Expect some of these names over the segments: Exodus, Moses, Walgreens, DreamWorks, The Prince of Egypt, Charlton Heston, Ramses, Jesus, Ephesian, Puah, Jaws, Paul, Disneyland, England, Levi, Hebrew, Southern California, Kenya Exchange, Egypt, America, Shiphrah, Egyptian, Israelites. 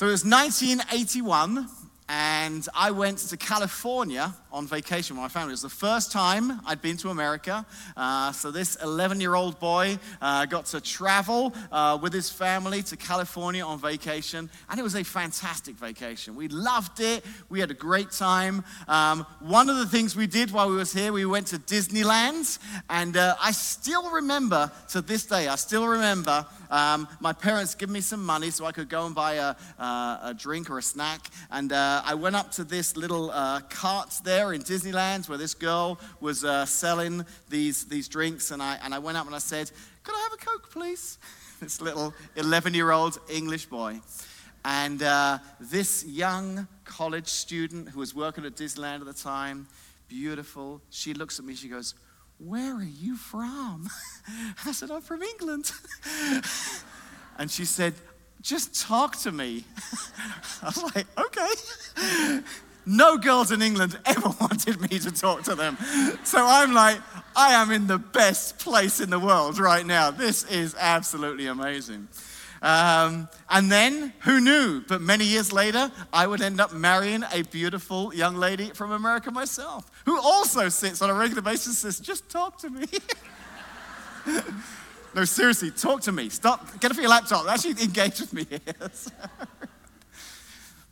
So it was 1981, and I went to California on vacation with my family. It was the first time I'd been to America. So this 11-year-old boy got to travel with his family to California on vacation. And it was a fantastic vacation. We loved it. We had a great time. One of the things we did while we was here, we went to Disneyland. And I still remember, to this day, my parents giving me some money so I could go and buy a drink or a snack. And I went up to this little cart there in Disneyland where this girl was selling these drinks, and I went up and I said, "Could I have a Coke, please?" This little 11-year-old English boy. And this young college student who was working at Disneyland at the time, beautiful, she looks at me, she goes, "Where are you from?" I said, "I'm from England." And she said, "Just talk to me." I was like, "Okay." No girls in England ever wanted me to talk to them. So I'm like, I am in the best place in the world right now. This is absolutely amazing. And then, who knew? But many years later, I would end up marrying a beautiful young lady from America myself, who also sits on a regular basis and says, "Just talk to me." No, seriously, talk to me. Stop. Get off your laptop. Actually engage with me here.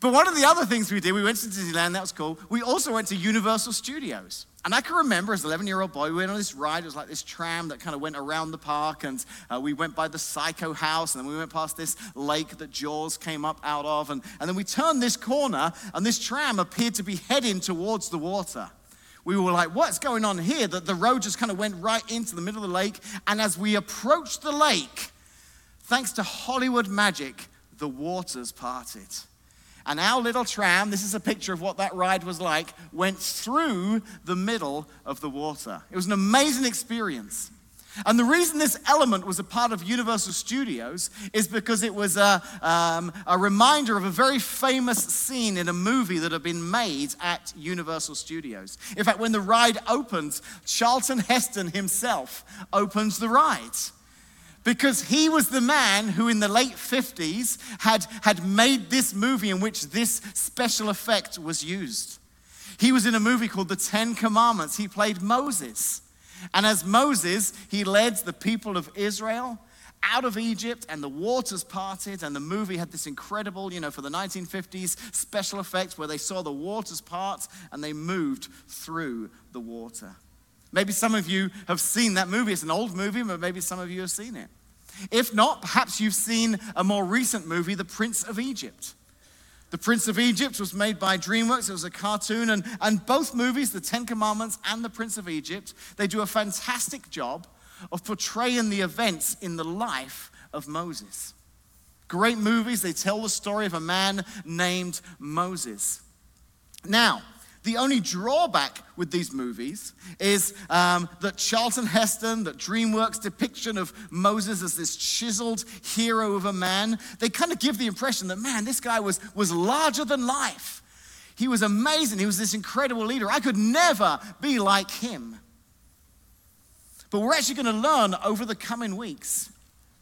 But one of the other things we did, we went to Disneyland, that was cool. We also went to Universal Studios. And I can remember as an 11-year-old boy, we went on this ride. It was like this tram that kind of went around the park, and we went by the Psycho House, and then we went past this lake that Jaws came up out of. And then we turned this corner, and this tram appeared to be heading towards the water. We were like, what's going on here? That the road just kind of went right into the middle of the lake. And as we approached the lake, thanks to Hollywood magic, the waters parted. And our little tram, this is a picture of what that ride was like, went through the middle of the water. It was an amazing experience. And the reason this element was a part of Universal Studios is because it was a reminder of a very famous scene in a movie that had been made at Universal Studios. In fact, when the ride opens, Charlton Heston himself opens the ride, because he was the man who in the late 50s had made this movie in which this special effect was used. He was in a movie called The Ten Commandments. He played Moses. And as Moses, he led the people of Israel out of Egypt, and the waters parted, and the movie had this incredible, for the 1950s, special effect where they saw the waters part and they moved through the water. Maybe some of you have seen that movie. It's an old movie, but maybe some of you have seen it. If not, perhaps you've seen a more recent movie, The Prince of Egypt. The Prince of Egypt was made by DreamWorks. It was a cartoon, and both movies, The Ten Commandments and The Prince of Egypt, they do a fantastic job of portraying the events in the life of Moses. Great movies. They tell the story of a man named Moses. Now, the only drawback with these movies is that Charlton Heston, that DreamWorks' depiction of Moses as this chiseled hero of a man, they kind of give the impression that, man, this guy was larger than life. He was amazing. He was this incredible leader. I could never be like him. But we're actually going to learn over the coming weeks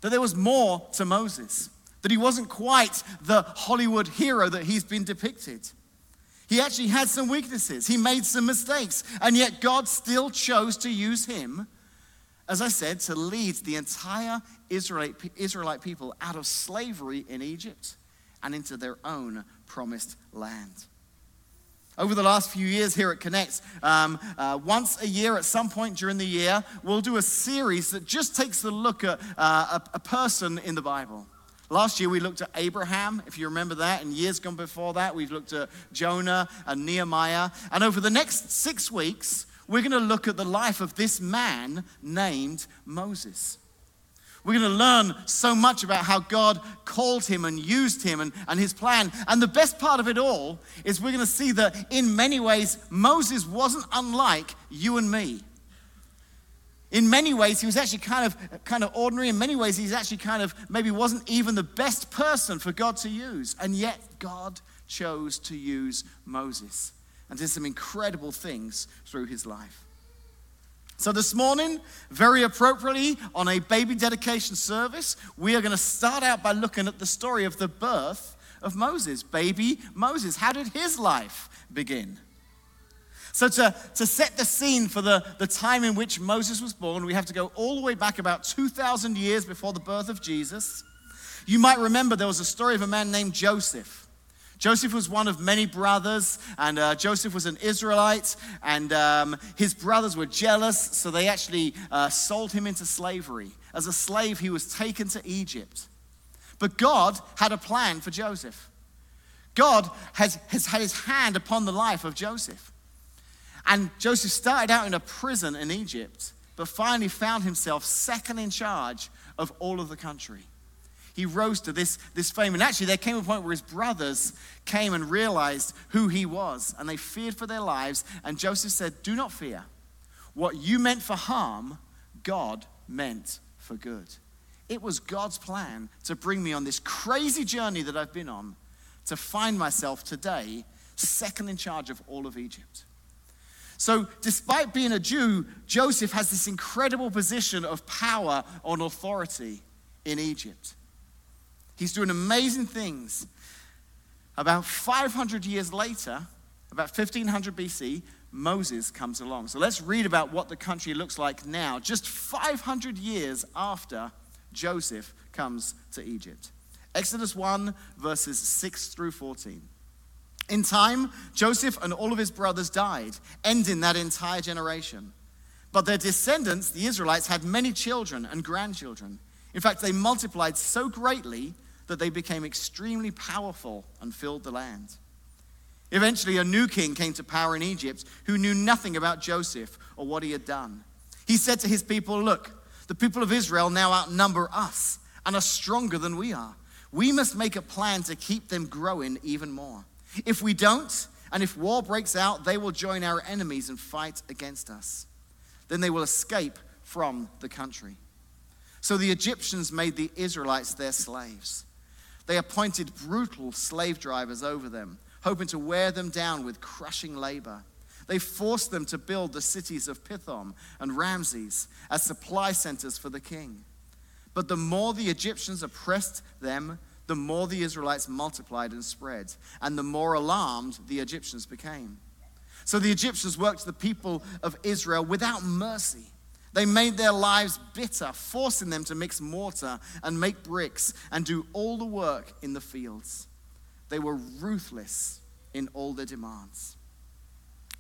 that there was more to Moses, that he wasn't quite the Hollywood hero that he's been depicted. He actually had some weaknesses. He made some mistakes. And yet God still chose to use him, as I said, to lead the entire Israelite people out of slavery in Egypt and into their own promised land. Over the last few years here at Connect, once a year at some point during the year, we'll do a series that just takes a look at a person in the Bible. Last year, we looked at Abraham, if you remember that, and years gone before that, we've looked at Jonah and Nehemiah. And over the next 6 weeks, we're going to look at the life of this man named Moses. We're going to learn so much about how God called him and used him and his plan. And the best part of it all is we're going to see that in many ways, Moses wasn't unlike you and me. In many ways, he was actually kind of ordinary. In many ways, he's actually kind of maybe wasn't even the best person for God to use. And yet, God chose to use Moses and did some incredible things through his life. So this morning, very appropriately, on a baby dedication service, we are going to start out by looking at the story of the birth of Moses, baby Moses. How did his life begin? So to set the scene for the time in which Moses was born, we have to go all the way back about 2,000 years before the birth of Jesus. You might remember there was a story of a man named Joseph. Joseph was one of many brothers, and Joseph was an Israelite, and his brothers were jealous, so they actually sold him into slavery. As a slave, he was taken to Egypt. But God had a plan for Joseph. God has had his hand upon the life of Joseph. And Joseph started out in a prison in Egypt, but finally found himself second in charge of all of the country. He rose to this fame. And actually, there came a point where his brothers came and realized who he was. And they feared for their lives. And Joseph said, "Do not fear. What you meant for harm, God meant for good." It was God's plan to bring me on this crazy journey that I've been on to find myself today second in charge of all of Egypt. So despite being a Jew, Joseph has this incredible position of power and authority in Egypt. He's doing amazing things. About 500 years later, about 1500 BC, Moses comes along. So let's read about what the country looks like now, just 500 years after Joseph comes to Egypt. Exodus 1, verses 6 through 14. In time, Joseph and all of his brothers died, ending that entire generation. But their descendants, the Israelites, had many children and grandchildren. In fact, they multiplied so greatly that they became extremely powerful and filled the land. Eventually, a new king came to power in Egypt who knew nothing about Joseph or what he had done. He said to his people, "Look, the people of Israel now outnumber us and are stronger than we are. We must make a plan to keep them growing even more. If we don't, and if war breaks out, they will join our enemies and fight against us. Then they will escape from the country." So the Egyptians made the Israelites their slaves. They appointed brutal slave drivers over them, hoping to wear them down with crushing labor. They forced them to build the cities of Pithom and Ramses as supply centers for the king. But the more the Egyptians oppressed them, the more the Israelites multiplied and spread, and the more alarmed the Egyptians became. So the Egyptians worked the people of Israel without mercy. They made their lives bitter, forcing them to mix mortar and make bricks and do all the work in the fields. They were ruthless in all their demands.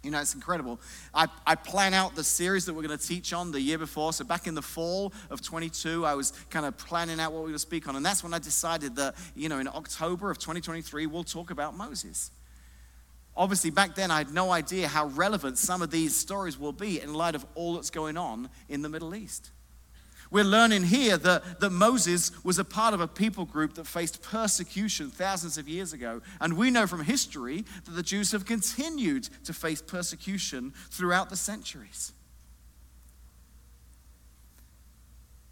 You know, it's incredible. I plan out the series that we're going to teach on the year before. So back in the fall of 22, I was kind of planning out what we would speak on. And that's when I decided that, you know, in October of 2023, we'll talk about Moses. Obviously, back then, I had no idea how relevant some of these stories will be in light of all that's going on in the Middle East. We're learning here that Moses was a part of a people group that faced persecution thousands of years ago. And we know from history that the Jews have continued to face persecution throughout the centuries.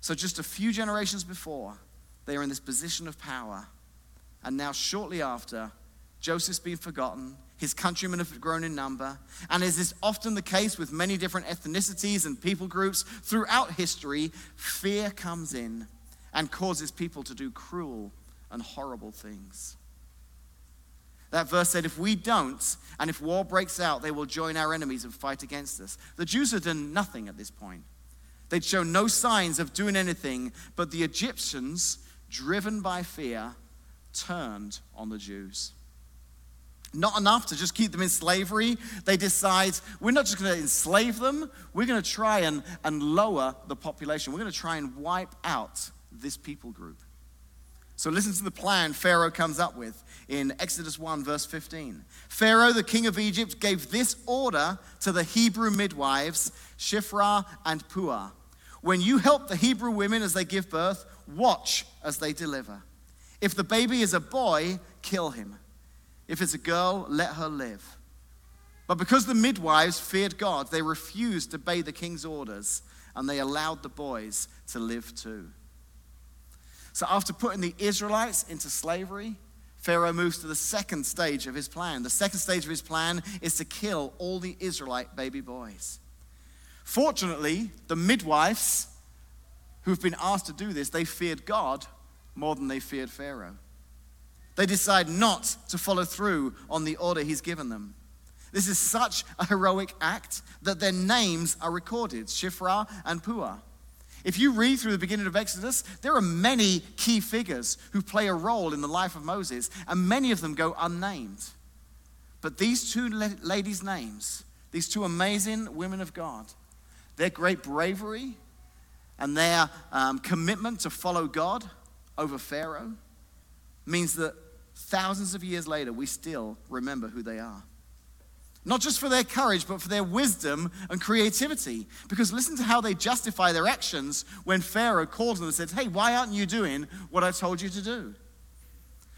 So just a few generations before, they were in this position of power. And now shortly after, Joseph's been forgotten. His countrymen have grown in number. And as is often the case with many different ethnicities and people groups throughout history, fear comes in and causes people to do cruel and horrible things. That verse said, if we don't, and if war breaks out, they will join our enemies and fight against us. The Jews had done nothing at this point. They'd shown no signs of doing anything, but the Egyptians, driven by fear, turned on the Jews. Not enough to just keep them in slavery. They decide, we're not just going to enslave them. We're going to try and lower the population. We're going to try and wipe out this people group. So listen to the plan Pharaoh comes up with in Exodus 1, verse 15. Pharaoh, the king of Egypt, gave this order to the Hebrew midwives, Shiphrah and Puah. When you help the Hebrew women as they give birth, watch as they deliver. If the baby is a boy, kill him. If it's a girl, let her live. But because the midwives feared God, they refused to obey the king's orders, and they allowed the boys to live too. So after putting the Israelites into slavery, Pharaoh moves to the second stage of his plan. The second stage of his plan is to kill all the Israelite baby boys. Fortunately, the midwives who've been asked to do this, they feared God more than they feared Pharaoh. They decide not to follow through on the order he's given them. This is such a heroic act that their names are recorded, Shiphrah and Puah. If you read through the beginning of Exodus, there are many key figures who play a role in the life of Moses, and many of them go unnamed. But these two ladies' names, these two amazing women of God, their great bravery and their commitment to follow God over Pharaoh means that thousands of years later, we still remember who they are. Not just for their courage, but for their wisdom and creativity. Because listen to how they justify their actions when Pharaoh called them and said, "Hey, why aren't you doing what I told you to do?"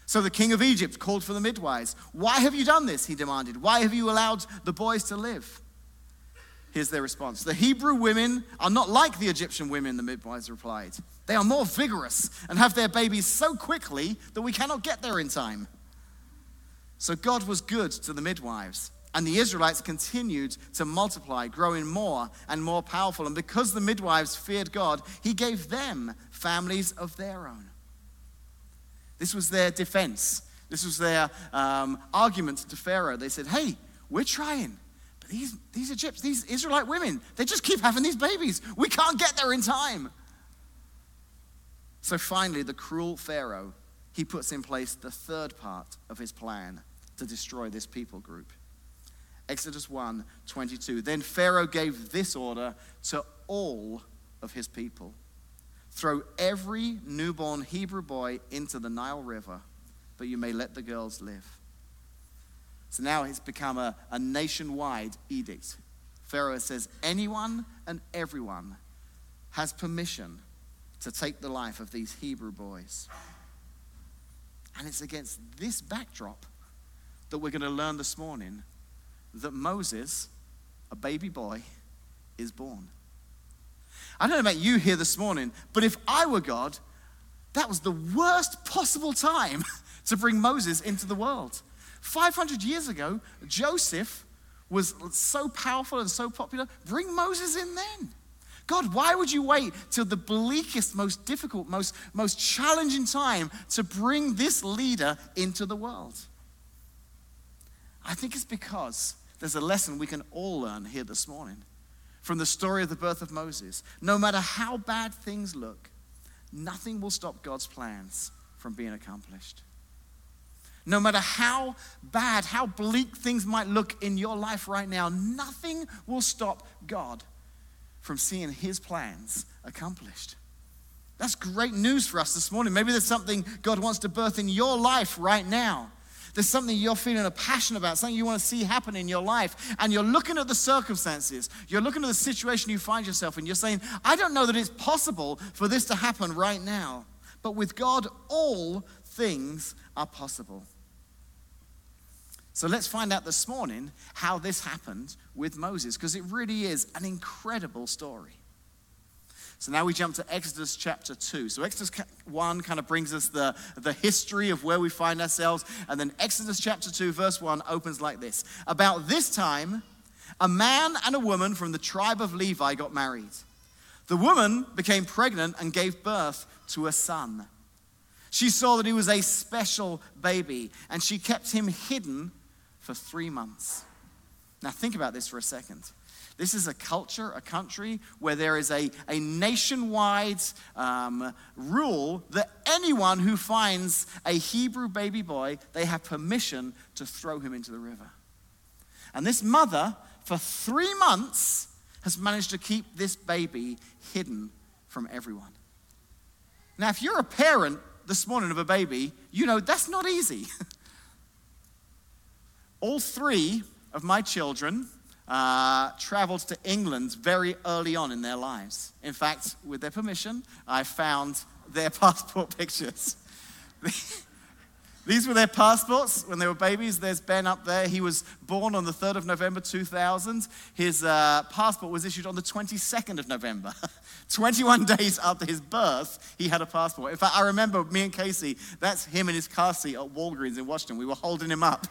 So the king of Egypt called for the midwives. "Why have you done this?" he demanded. "Why have you allowed the boys to live?" Here's their response. "The Hebrew women are not like the Egyptian women," the midwives replied. "They are more vigorous and have their babies so quickly that we cannot get there in time." So God was good to the midwives. And the Israelites continued to multiply, growing more and more powerful. And because the midwives feared God, he gave them families of their own. This was their defense. This was their argument to Pharaoh. They said, "Hey, we're trying, but these Israelite women, they just keep having these babies. We can't get there in time." So finally, the cruel Pharaoh, he puts in place the third part of his plan to destroy this people group. Exodus 1:22. "Then Pharaoh gave this order to all of his people. Throw every newborn Hebrew boy into the Nile River, but you may let the girls live." So now it's become a nationwide edict. Pharaoh says anyone and everyone has permission to take the life of these Hebrew boys. And it's against this backdrop that we're going to learn this morning that Moses, a baby boy, is born. I don't know about you here this morning, but if I were God, that was the worst possible time to bring Moses into the world. 500 years ago, Joseph was so powerful and so popular. Bring Moses in then. God, why would you wait till the bleakest, most difficult, most challenging time to bring this leader into the world? I think it's because there's a lesson we can all learn here this morning from the story of the birth of Moses. No matter how bad things look, nothing will stop God's plans from being accomplished. No matter how bad, how bleak things might look in your life right now, nothing will stop God from seeing his plans accomplished. That's great news for us this morning. Maybe there's something God wants to birth in your life right now. There's something you're feeling a passion about, something you want to see happen in your life, and you're looking at the circumstances, you're looking at the situation you find yourself in, you're saying, I don't know that it's possible for this to happen right now. But with God, all things are possible. So let's find out this morning how this happened with Moses, because it really is an incredible story. So now we jump to Exodus chapter 2. So Exodus 1 kind of brings us the history of where we find ourselves. And then Exodus chapter 2, verse 1 opens like this. "About this time, a man and a woman from the tribe of Levi got married. The woman became pregnant and gave birth to a son. She saw that he was a special baby, and she kept him hidden for 3 months." Now think about this for a second. This is a culture, a country, where there is a nationwide rule that anyone who finds a Hebrew baby boy, they have permission to throw him into the river. And this mother, for 3 months, has managed to keep this baby hidden from everyone. Now, if you're a parent this morning of a baby, you know that's not easy. All three of my children traveled to England very early on in their lives. In fact, with their permission, I found their passport pictures. These were their passports when they were babies. There's Ben up there. He was born on the 3rd of November 2000. His passport was issued on the 22nd of November. 21 days after his birth, he had a passport. In fact, I remember me and Casey, that's him in his car seat at Walgreens in Washington. We were holding him up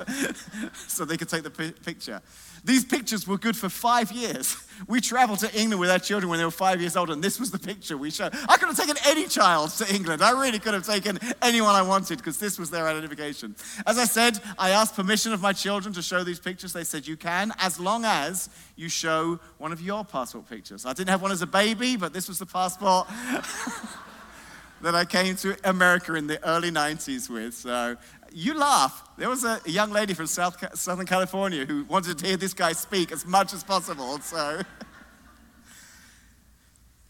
so they could take the picture. These pictures were good for 5 years. We traveled to England with our children when they were 5 years old, and this was the picture we showed. I could have taken any child to England. I really could have taken anyone I wanted because this was their identity. identification. As I said, I asked permission of my children to show these pictures. They said, you can, as long as you show one of your passport pictures. I didn't have one as a baby, but this was the passport that I came to America in the early 90s with. So you laugh. There was a young lady from Southern California who wanted to hear this guy speak as much as possible. So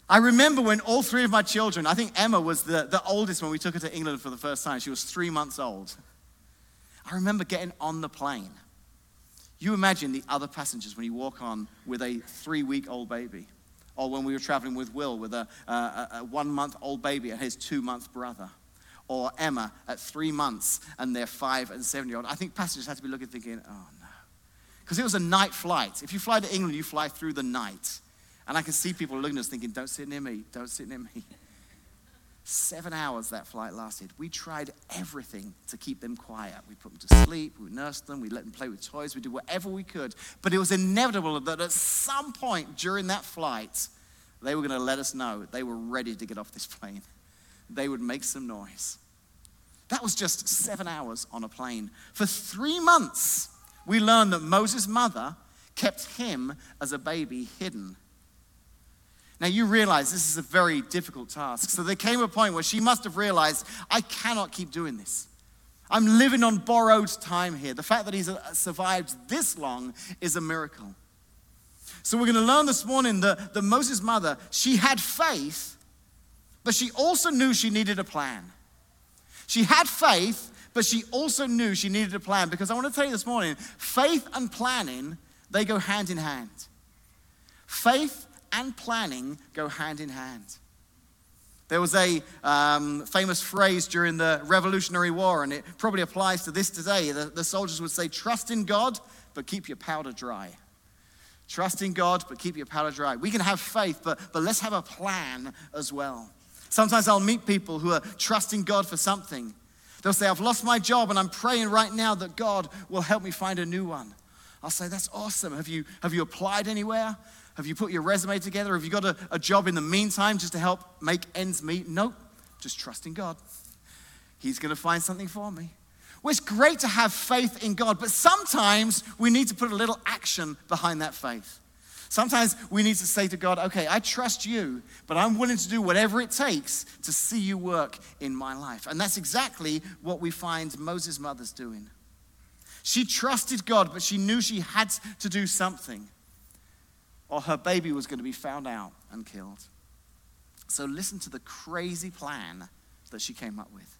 I remember when all three of my children, I think Emma was the oldest when we took her to England for the first time. She was 3 months old. I remember getting on the plane. You imagine the other passengers when you walk on with a 3-week-old baby, or when we were traveling with Will with a 1-month-old baby and his 2-month brother, or Emma at 3 months and their 5- and 7-year-old. I think passengers had to be looking thinking, oh no. Because it was a night flight. If you fly to England, you fly through the night. And I can see people looking at us thinking, don't sit near me, don't sit near me. 7 hours that flight lasted. We tried everything to keep them quiet. We put them to sleep, we nursed them, we let them play with toys, we did whatever we could. But it was inevitable that at some point during that flight, they were going to let us know they were ready to get off this plane. They would make some noise. That was just 7 hours on a plane. For 3 months, we learned that Moses' mother kept him as a baby hidden. Now, you realize this is a very difficult task. So there came a point where she must have realized, I cannot keep doing this. I'm living on borrowed time here. The fact that he's survived this long is a miracle. So we're going to learn this morning that Moses' mother, she had faith, but she also knew she needed a plan. She had faith, but she also knew she needed a plan. Because I want to tell you this morning, faith and planning, they go hand in hand. Faith and planning go hand in hand. There was a famous phrase during the Revolutionary War, and it probably applies to this today. The soldiers would say, trust in God, but keep your powder dry. Trust in God, but keep your powder dry. We can have faith, but let's have a plan as well. Sometimes I'll meet people who are trusting God for something. They'll say, I've lost my job, and I'm praying right now that God will help me find a new one. I'll say, that's awesome. Have you applied anywhere? Have you put your resume together? Have you got a job in the meantime just to help make ends meet? Nope, just trust in God. He's going to find something for me. Well, it's great to have faith in God, but sometimes we need to put a little action behind that faith. Sometimes we need to say to God, okay, I trust you, but I'm willing to do whatever it takes to see you work in my life. And that's exactly what we find Moses' mother's doing. She trusted God, but she knew she had to do something, or her baby was going to be found out and killed. So listen to the crazy plan that she came up with.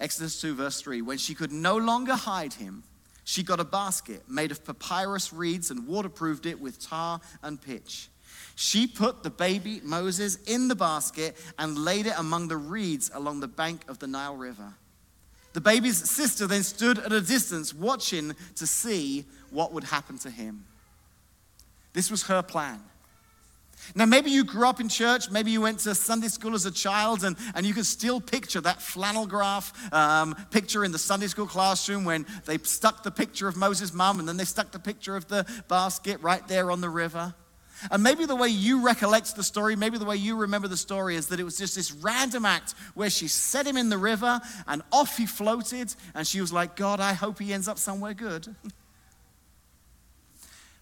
Exodus 2, verse 3, when she could no longer hide him, she got a basket made of papyrus reeds and waterproofed it with tar and pitch. She put the baby Moses in the basket and laid it among the reeds along the bank of the Nile River. The baby's sister then stood at a distance watching to see what would happen to him. This was her plan. Now, maybe you grew up in church. Maybe you went to Sunday school as a child, and you can still picture that flannel graph picture in the Sunday school classroom when they stuck the picture of Moses' mum, and then they stuck the picture of the basket right there on the river. And maybe the way you recollect the story, maybe the way you remember the story is that it was just this random act where she set him in the river, and off he floated, and she was like, God, I hope he ends up somewhere good.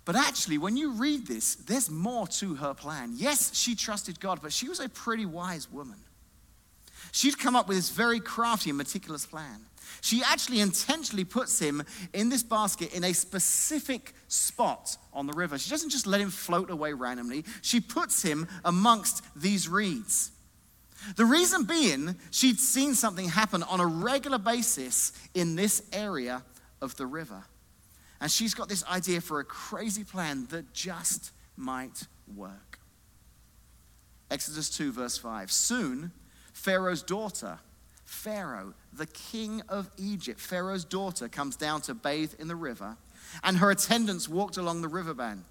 But actually, when you read this, there's more to her plan. Yes, she trusted God, but she was a pretty wise woman. She'd come up with this very crafty and meticulous plan. She actually intentionally puts him in this basket in a specific spot on the river. She doesn't just let him float away randomly. She puts him amongst these reeds. The reason being, she'd seen something happen on a regular basis in this area of the river. And she's got this idea for a crazy plan that just might work. Exodus 2, verse 5. Soon, Pharaoh's daughter, Pharaoh, the king of Egypt, Pharaoh's daughter comes down to bathe in the river, and her attendants walked along the riverbank.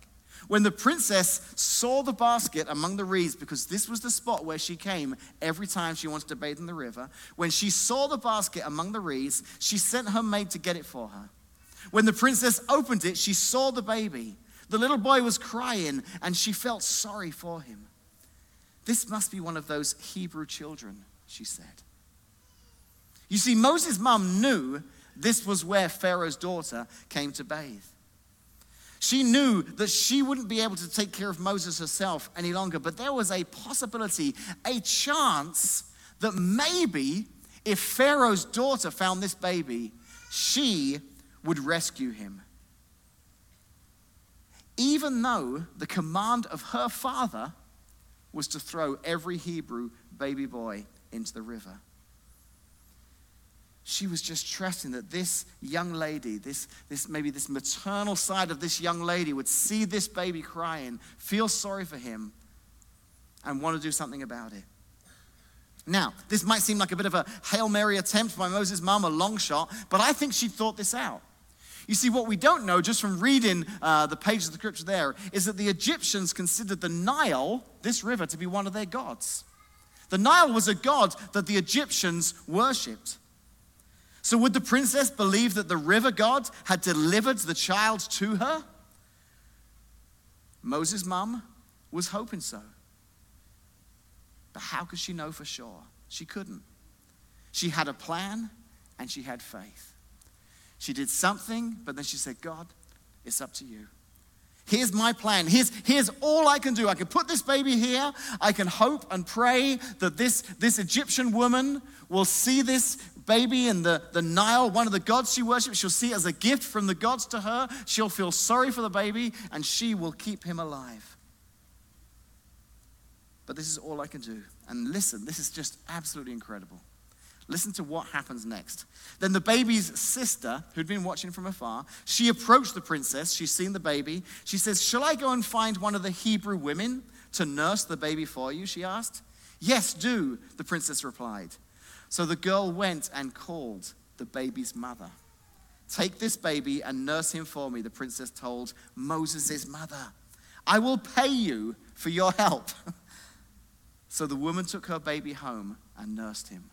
When the princess saw the basket among the reeds, because this was the spot where she came every time she wanted to bathe in the river, when she saw the basket among the reeds, she sent her maid to get it for her. When the princess opened it, she saw the baby. The little boy was crying, and she felt sorry for him. This must be one of those Hebrew children, she said. You see, Moses' mum knew this was where Pharaoh's daughter came to bathe. She knew that she wouldn't be able to take care of Moses herself any longer, but there was a possibility, a chance that maybe if Pharaoh's daughter found this baby, she would rescue him. Even though the command of her father was to throw every Hebrew baby boy into the river. She was just trusting that this young lady, this maternal side of this young lady would see this baby crying, feel sorry for him, and want to do something about it. Now, this might seem like a bit of a Hail Mary attempt by Moses' mom, a long shot, but I think she thought this out. You see, what we don't know, just from reading the pages of the scripture there, is that the Egyptians considered the Nile, this river, to be one of their gods. The Nile was a god that the Egyptians worshipped. So would the princess believe that the river god had delivered the child to her? Moses' mum was hoping so. But how could she know for sure? She couldn't. She had a plan and she had faith. She did something, but then she said, God, it's up to you. Here's my plan. Here's all I can do. I can put this baby here. I can hope and pray that this Egyptian woman will see this baby in the Nile, one of the gods she worships. She'll see it as a gift from the gods to her. She'll feel sorry for the baby, and she will keep him alive. But this is all I can do. And listen, this is just absolutely incredible. Listen to what happens next. Then the baby's sister, who'd been watching from afar, she approached the princess. She's seen the baby. She says, shall I go and find one of the Hebrew women to nurse the baby for you, she asked. Yes, do, the princess replied. So the girl went and called the baby's mother. Take this baby and nurse him for me, the princess told Moses' mother. I will pay you for your help. So the woman took her baby home and nursed him.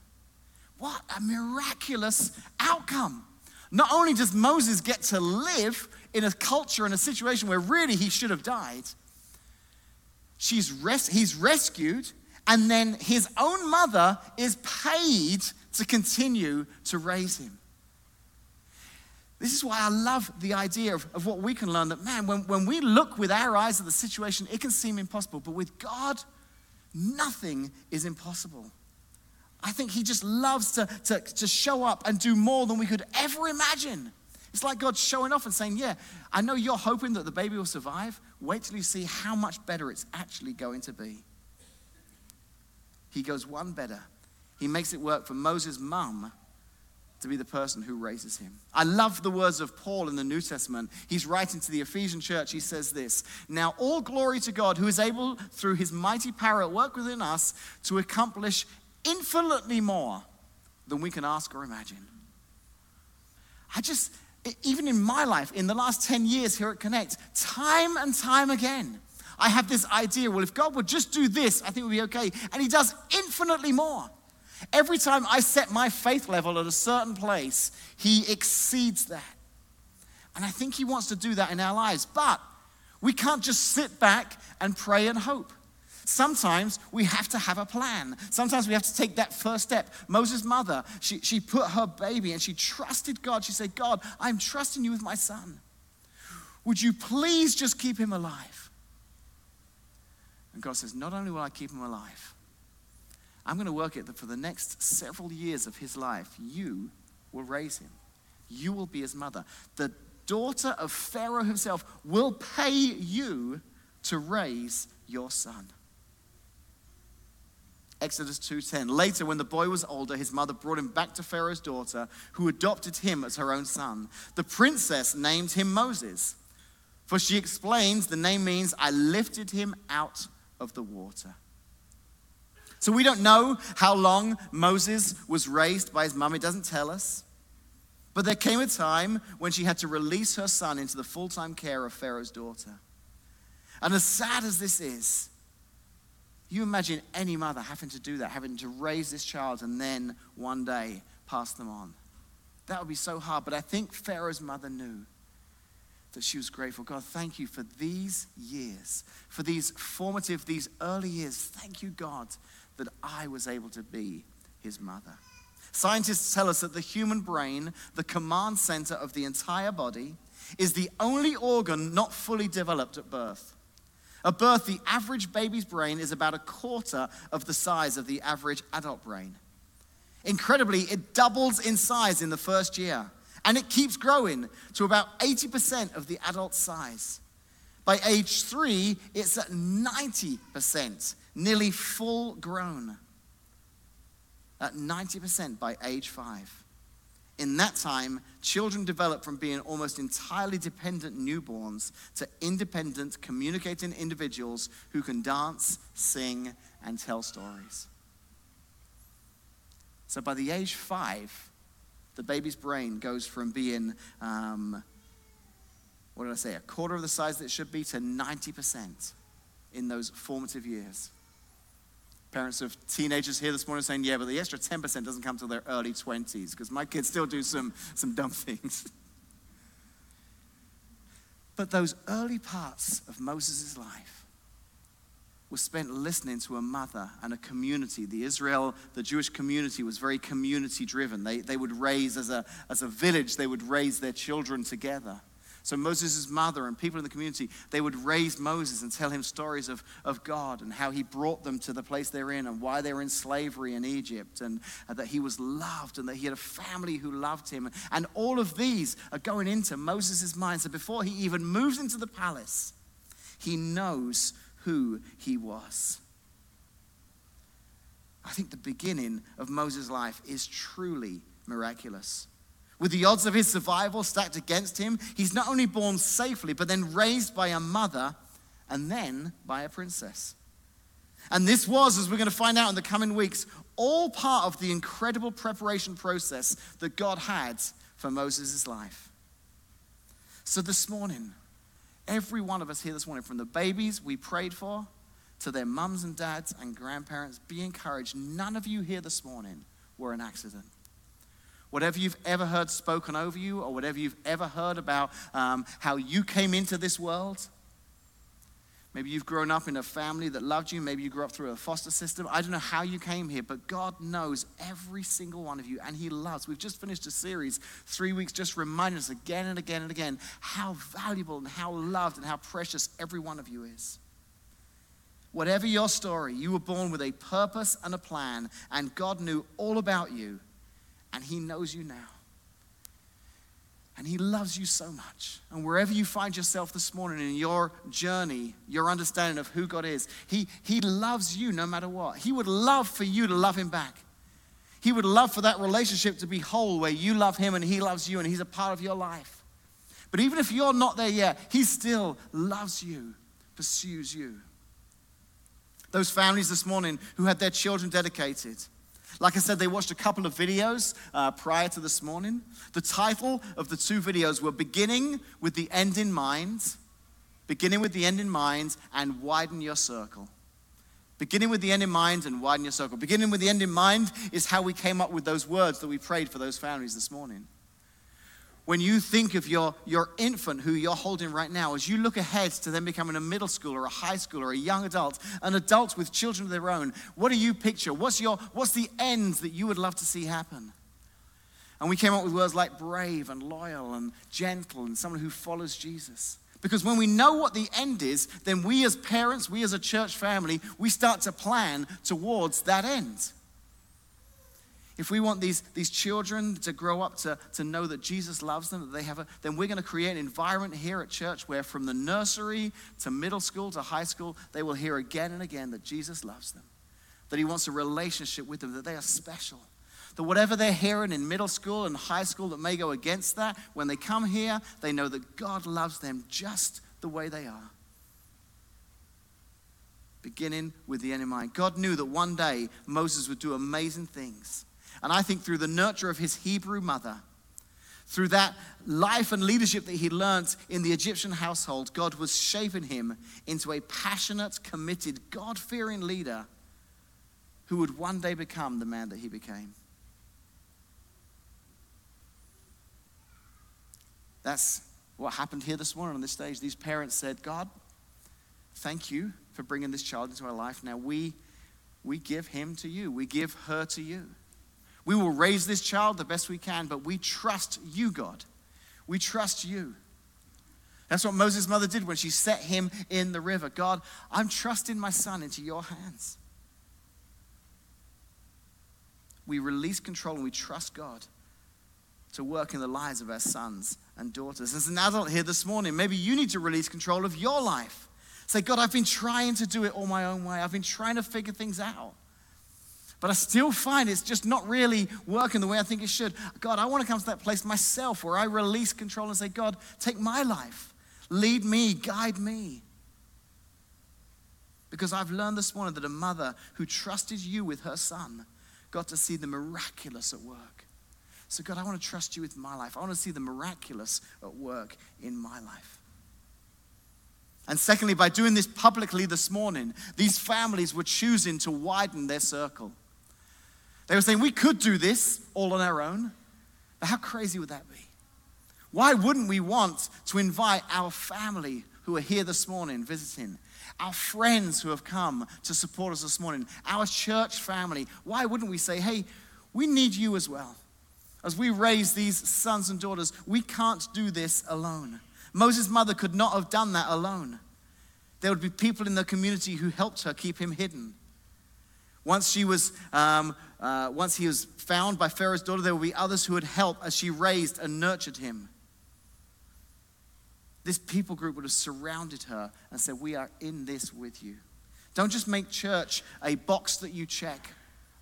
What a miraculous outcome. Not only does Moses get to live in a culture and a situation where really he should have died, he's rescued, and then his own mother is paid to continue to raise him. This is why I love the idea of what we can learn, that man, when we look with our eyes at the situation, it can seem impossible, but with God, nothing is impossible. I think he just loves to show up and do more than we could ever imagine. It's like God showing off and saying, yeah, I know you're hoping that the baby will survive. Wait till you see how much better it's actually going to be. He goes one better. He makes it work for Moses' mum to be the person who raises him. I love the words of Paul in the New Testament. He's writing to the Ephesian church. He says this, now all glory to God, who is able through his mighty power at work within us to accomplish infinitely more than we can ask or imagine. Even in my life, in the last 10 years here at Connect, time and time again, I have this idea, well, if God would just do this, I think it would be okay. And he does infinitely more. Every time I set my faith level at a certain place, he exceeds that. And I think he wants to do that in our lives. But we can't just sit back and pray and hope. Sometimes we have to have a plan. Sometimes we have to take that first step. Moses' mother, she put her baby and she trusted God. She said, God, I'm trusting you with my son. Would you please just keep him alive? And God says, not only will I keep him alive, I'm going to work it that for the next several years of his life, you will raise him. You will be his mother. The daughter of Pharaoh himself will pay you to raise your son. Exodus 2:10. Later, when the boy was older, his mother brought him back to Pharaoh's daughter, who adopted him as her own son. The princess named him Moses, for she explains the name means, I lifted him out of the water. So we don't know how long Moses was raised by his mum. It doesn't tell us. But there came a time when she had to release her son into the full-time care of Pharaoh's daughter. And as sad as this is, you imagine any mother having to do that, having to raise this child and then one day pass them on. That would be so hard. But I think Pharaoh's mother knew that she was grateful. God, thank you for these years, for these formative, these early years. Thank you, God, that I was able to be his mother. Scientists tell us that the human brain, the command center of the entire body, is the only organ not fully developed at birth. At birth, the average baby's brain is about a quarter of the size of the average adult brain. Incredibly, it doubles in size in the first year, and it keeps growing to about 80% of the adult size. By age 3, it's at 90%, nearly full grown. At 90% by age 5. In that time, children develop from being almost entirely dependent newborns to independent, communicating individuals who can dance, sing, and tell stories. So by the age 5, the baby's brain goes from being, a quarter of the size that it should be to 90% in those formative years. Parents of teenagers here this morning saying, yeah, but the extra 10% doesn't come till their early 20s because my kids still do some dumb things. But those early parts of Moses' life were spent listening to a mother and a community. The Jewish community was very community driven. They would raise, as a village, they would raise their children together. So Moses' mother and people in the community, they would raise Moses and tell him stories of God and how he brought them to the place they're in and why they were in slavery in Egypt and that he was loved and that he had a family who loved him. And all of these are going into Moses' mind. So before he even moves into the palace, he knows who he was. I think the beginning of Moses' life is truly miraculous. With the odds of his survival stacked against him, he's not only born safely, but then raised by a mother and then by a princess. And this was, as we're going to find out in the coming weeks, all part of the incredible preparation process that God had for Moses' life. So this morning, every one of us here this morning, from the babies we prayed for to their mums and dads and grandparents, be encouraged. None of you here this morning were an accident. Whatever you've ever heard spoken over you or whatever you've ever heard about how you came into this world. Maybe you've grown up in a family that loved you. Maybe you grew up through a foster system. I don't know how you came here, but God knows every single one of you and he loves. We've just finished a series, 3 weeks, just reminding us again and again and again how valuable and how loved and how precious every one of you is. Whatever your story, you were born with a purpose and a plan, and God knew all about you. And he knows you now. And he loves you so much. And wherever you find yourself this morning in your journey, your understanding of who God is, he loves you no matter what. He would love for you to love him back. He would love for that relationship to be whole where you love him and he loves you and he's a part of your life. But even if you're not there yet, he still loves you, pursues you. Those families this morning who had their children dedicated, like I said, they watched a couple of videos prior to this morning. The title of the two videos were Beginning with the End in Mind and Widen Your Circle. Beginning with the End in Mind and Widen Your Circle. Beginning with the End in Mind is how we came up with those words that we prayed for those families this morning. When you think of your infant who you're holding right now, as you look ahead to them becoming a middle schooler, a high schooler, a young adult, an adult with children of their own, what do you picture? What's the end that you would love to see happen? And we came up with words like brave and loyal and gentle and someone who follows Jesus. Because when we know what the end is, then we as parents, we as a church family, we start to plan towards that end. If we want these children to grow up to know that Jesus loves them, that they have then we're going to create an environment here at church where from the nursery to middle school to high school, they will hear again and again that Jesus loves them, that he wants a relationship with them, that they are special, that whatever they're hearing in middle school and high school that may go against that, when they come here, they know that God loves them just the way they are. Beginning with the end in mind. God knew that one day Moses would do amazing things. And I think through the nurture of his Hebrew mother, through that life and leadership that he learned in the Egyptian household, God was shaping him into a passionate, committed, God-fearing leader who would one day become the man that he became. That's what happened here this morning on this stage. These parents said, God, thank you for bringing this child into our life. Now we give him to you. We give her to you. We will raise this child the best we can, but we trust you, God. We trust you. That's what Moses' mother did when she set him in the river. God, I'm trusting my son into your hands. We release control and we trust God to work in the lives of our sons and daughters. As an adult here this morning, maybe you need to release control of your life. Say, God, I've been trying to do it all my own way. I've been trying to figure things out. But I still find it's just not really working the way I think it should. God, I want to come to that place myself where I release control and say, God, take my life. Lead me, guide me. Because I've learned this morning that a mother who trusted you with her son got to see the miraculous at work. So God, I want to trust you with my life. I want to see the miraculous at work in my life. And secondly, by doing this publicly this morning, these families were choosing to widen their circle. They were saying, we could do this all on our own, but how crazy would that be? Why wouldn't we want to invite our family who are here this morning visiting, our friends who have come to support us this morning, our church family? Why wouldn't we say, hey, we need you as well. As we raise these sons and daughters, we can't do this alone. Moses' mother could not have done that alone. There would be people in the community who helped her keep him hidden. Once he was found by Pharaoh's daughter, there would be others who would help as she raised and nurtured him. This people group would have surrounded her and said, we are in this with you. Don't just make church a box that you check.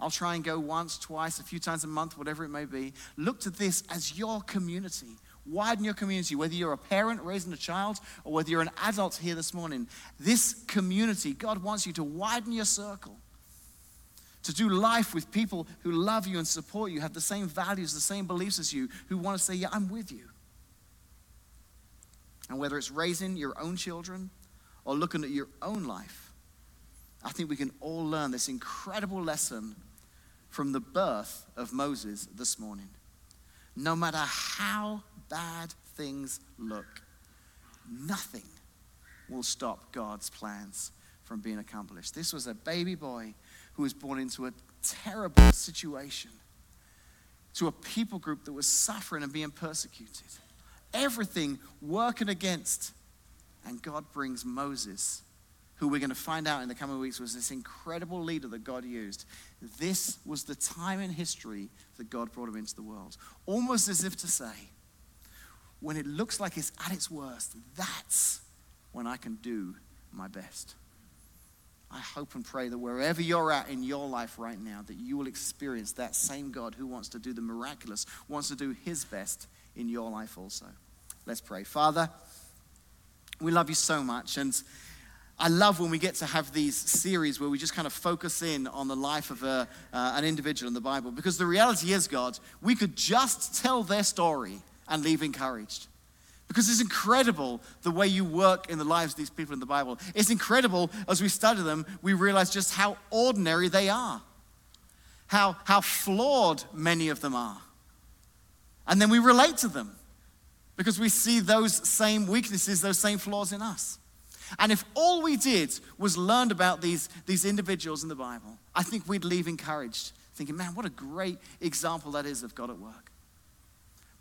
I'll try and go once, twice, a few times a month, whatever it may be. Look to this as your community. Widen your community, whether you're a parent raising a child or whether you're an adult here this morning. This community, God wants you to widen your circle, to do life with people who love you and support you, have the same values, the same beliefs as you, who want to say, yeah, I'm with you. And whether it's raising your own children or looking at your own life, I think we can all learn this incredible lesson from the birth of Moses this morning. No matter how bad things look, nothing will stop God's plans from being accomplished. This was a baby boy who was born into a terrible situation, to a people group that was suffering and being persecuted. Everything working against, and God brings Moses, who we're going to find out in the coming weeks was this incredible leader that God used. This was the time in history that God brought him into the world. Almost as if to say, when it looks like it's at its worst, that's when I can do my best. I hope and pray that wherever you're at in your life right now, that you will experience that same God who wants to do the miraculous, wants to do his best in your life also. Let's pray. Father, we love you so much, and I love when we get to have these series where we just kind of focus in on the life of an individual in the Bible, because the reality is, God, we could just tell their story and leave encouraged. Because it's incredible the way you work in the lives of these people in the Bible. It's incredible as we study them, we realize just how ordinary they are, how flawed many of them are. And then we relate to them because we see those same weaknesses, those same flaws in us. And if all we did was learned about these individuals in the Bible, I think we'd leave encouraged, thinking, man, what a great example that is of God at work.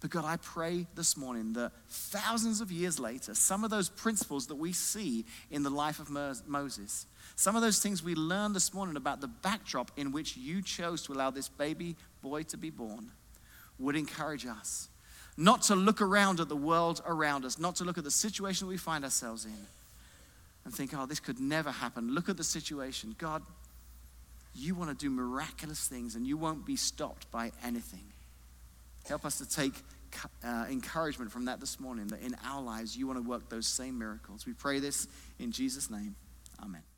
But God, I pray this morning that thousands of years later, some of those principles that we see in the life of Moses, some of those things we learned this morning about the backdrop in which you chose to allow this baby boy to be born, would encourage us not to look around at the world around us, not to look at the situation that we find ourselves in, and think, oh, this could never happen. Look at the situation. God, you want to do miraculous things and you won't be stopped by anything. Help us to take encouragement from that this morning, that in our lives you want to work those same miracles. We pray this in Jesus' name. Amen.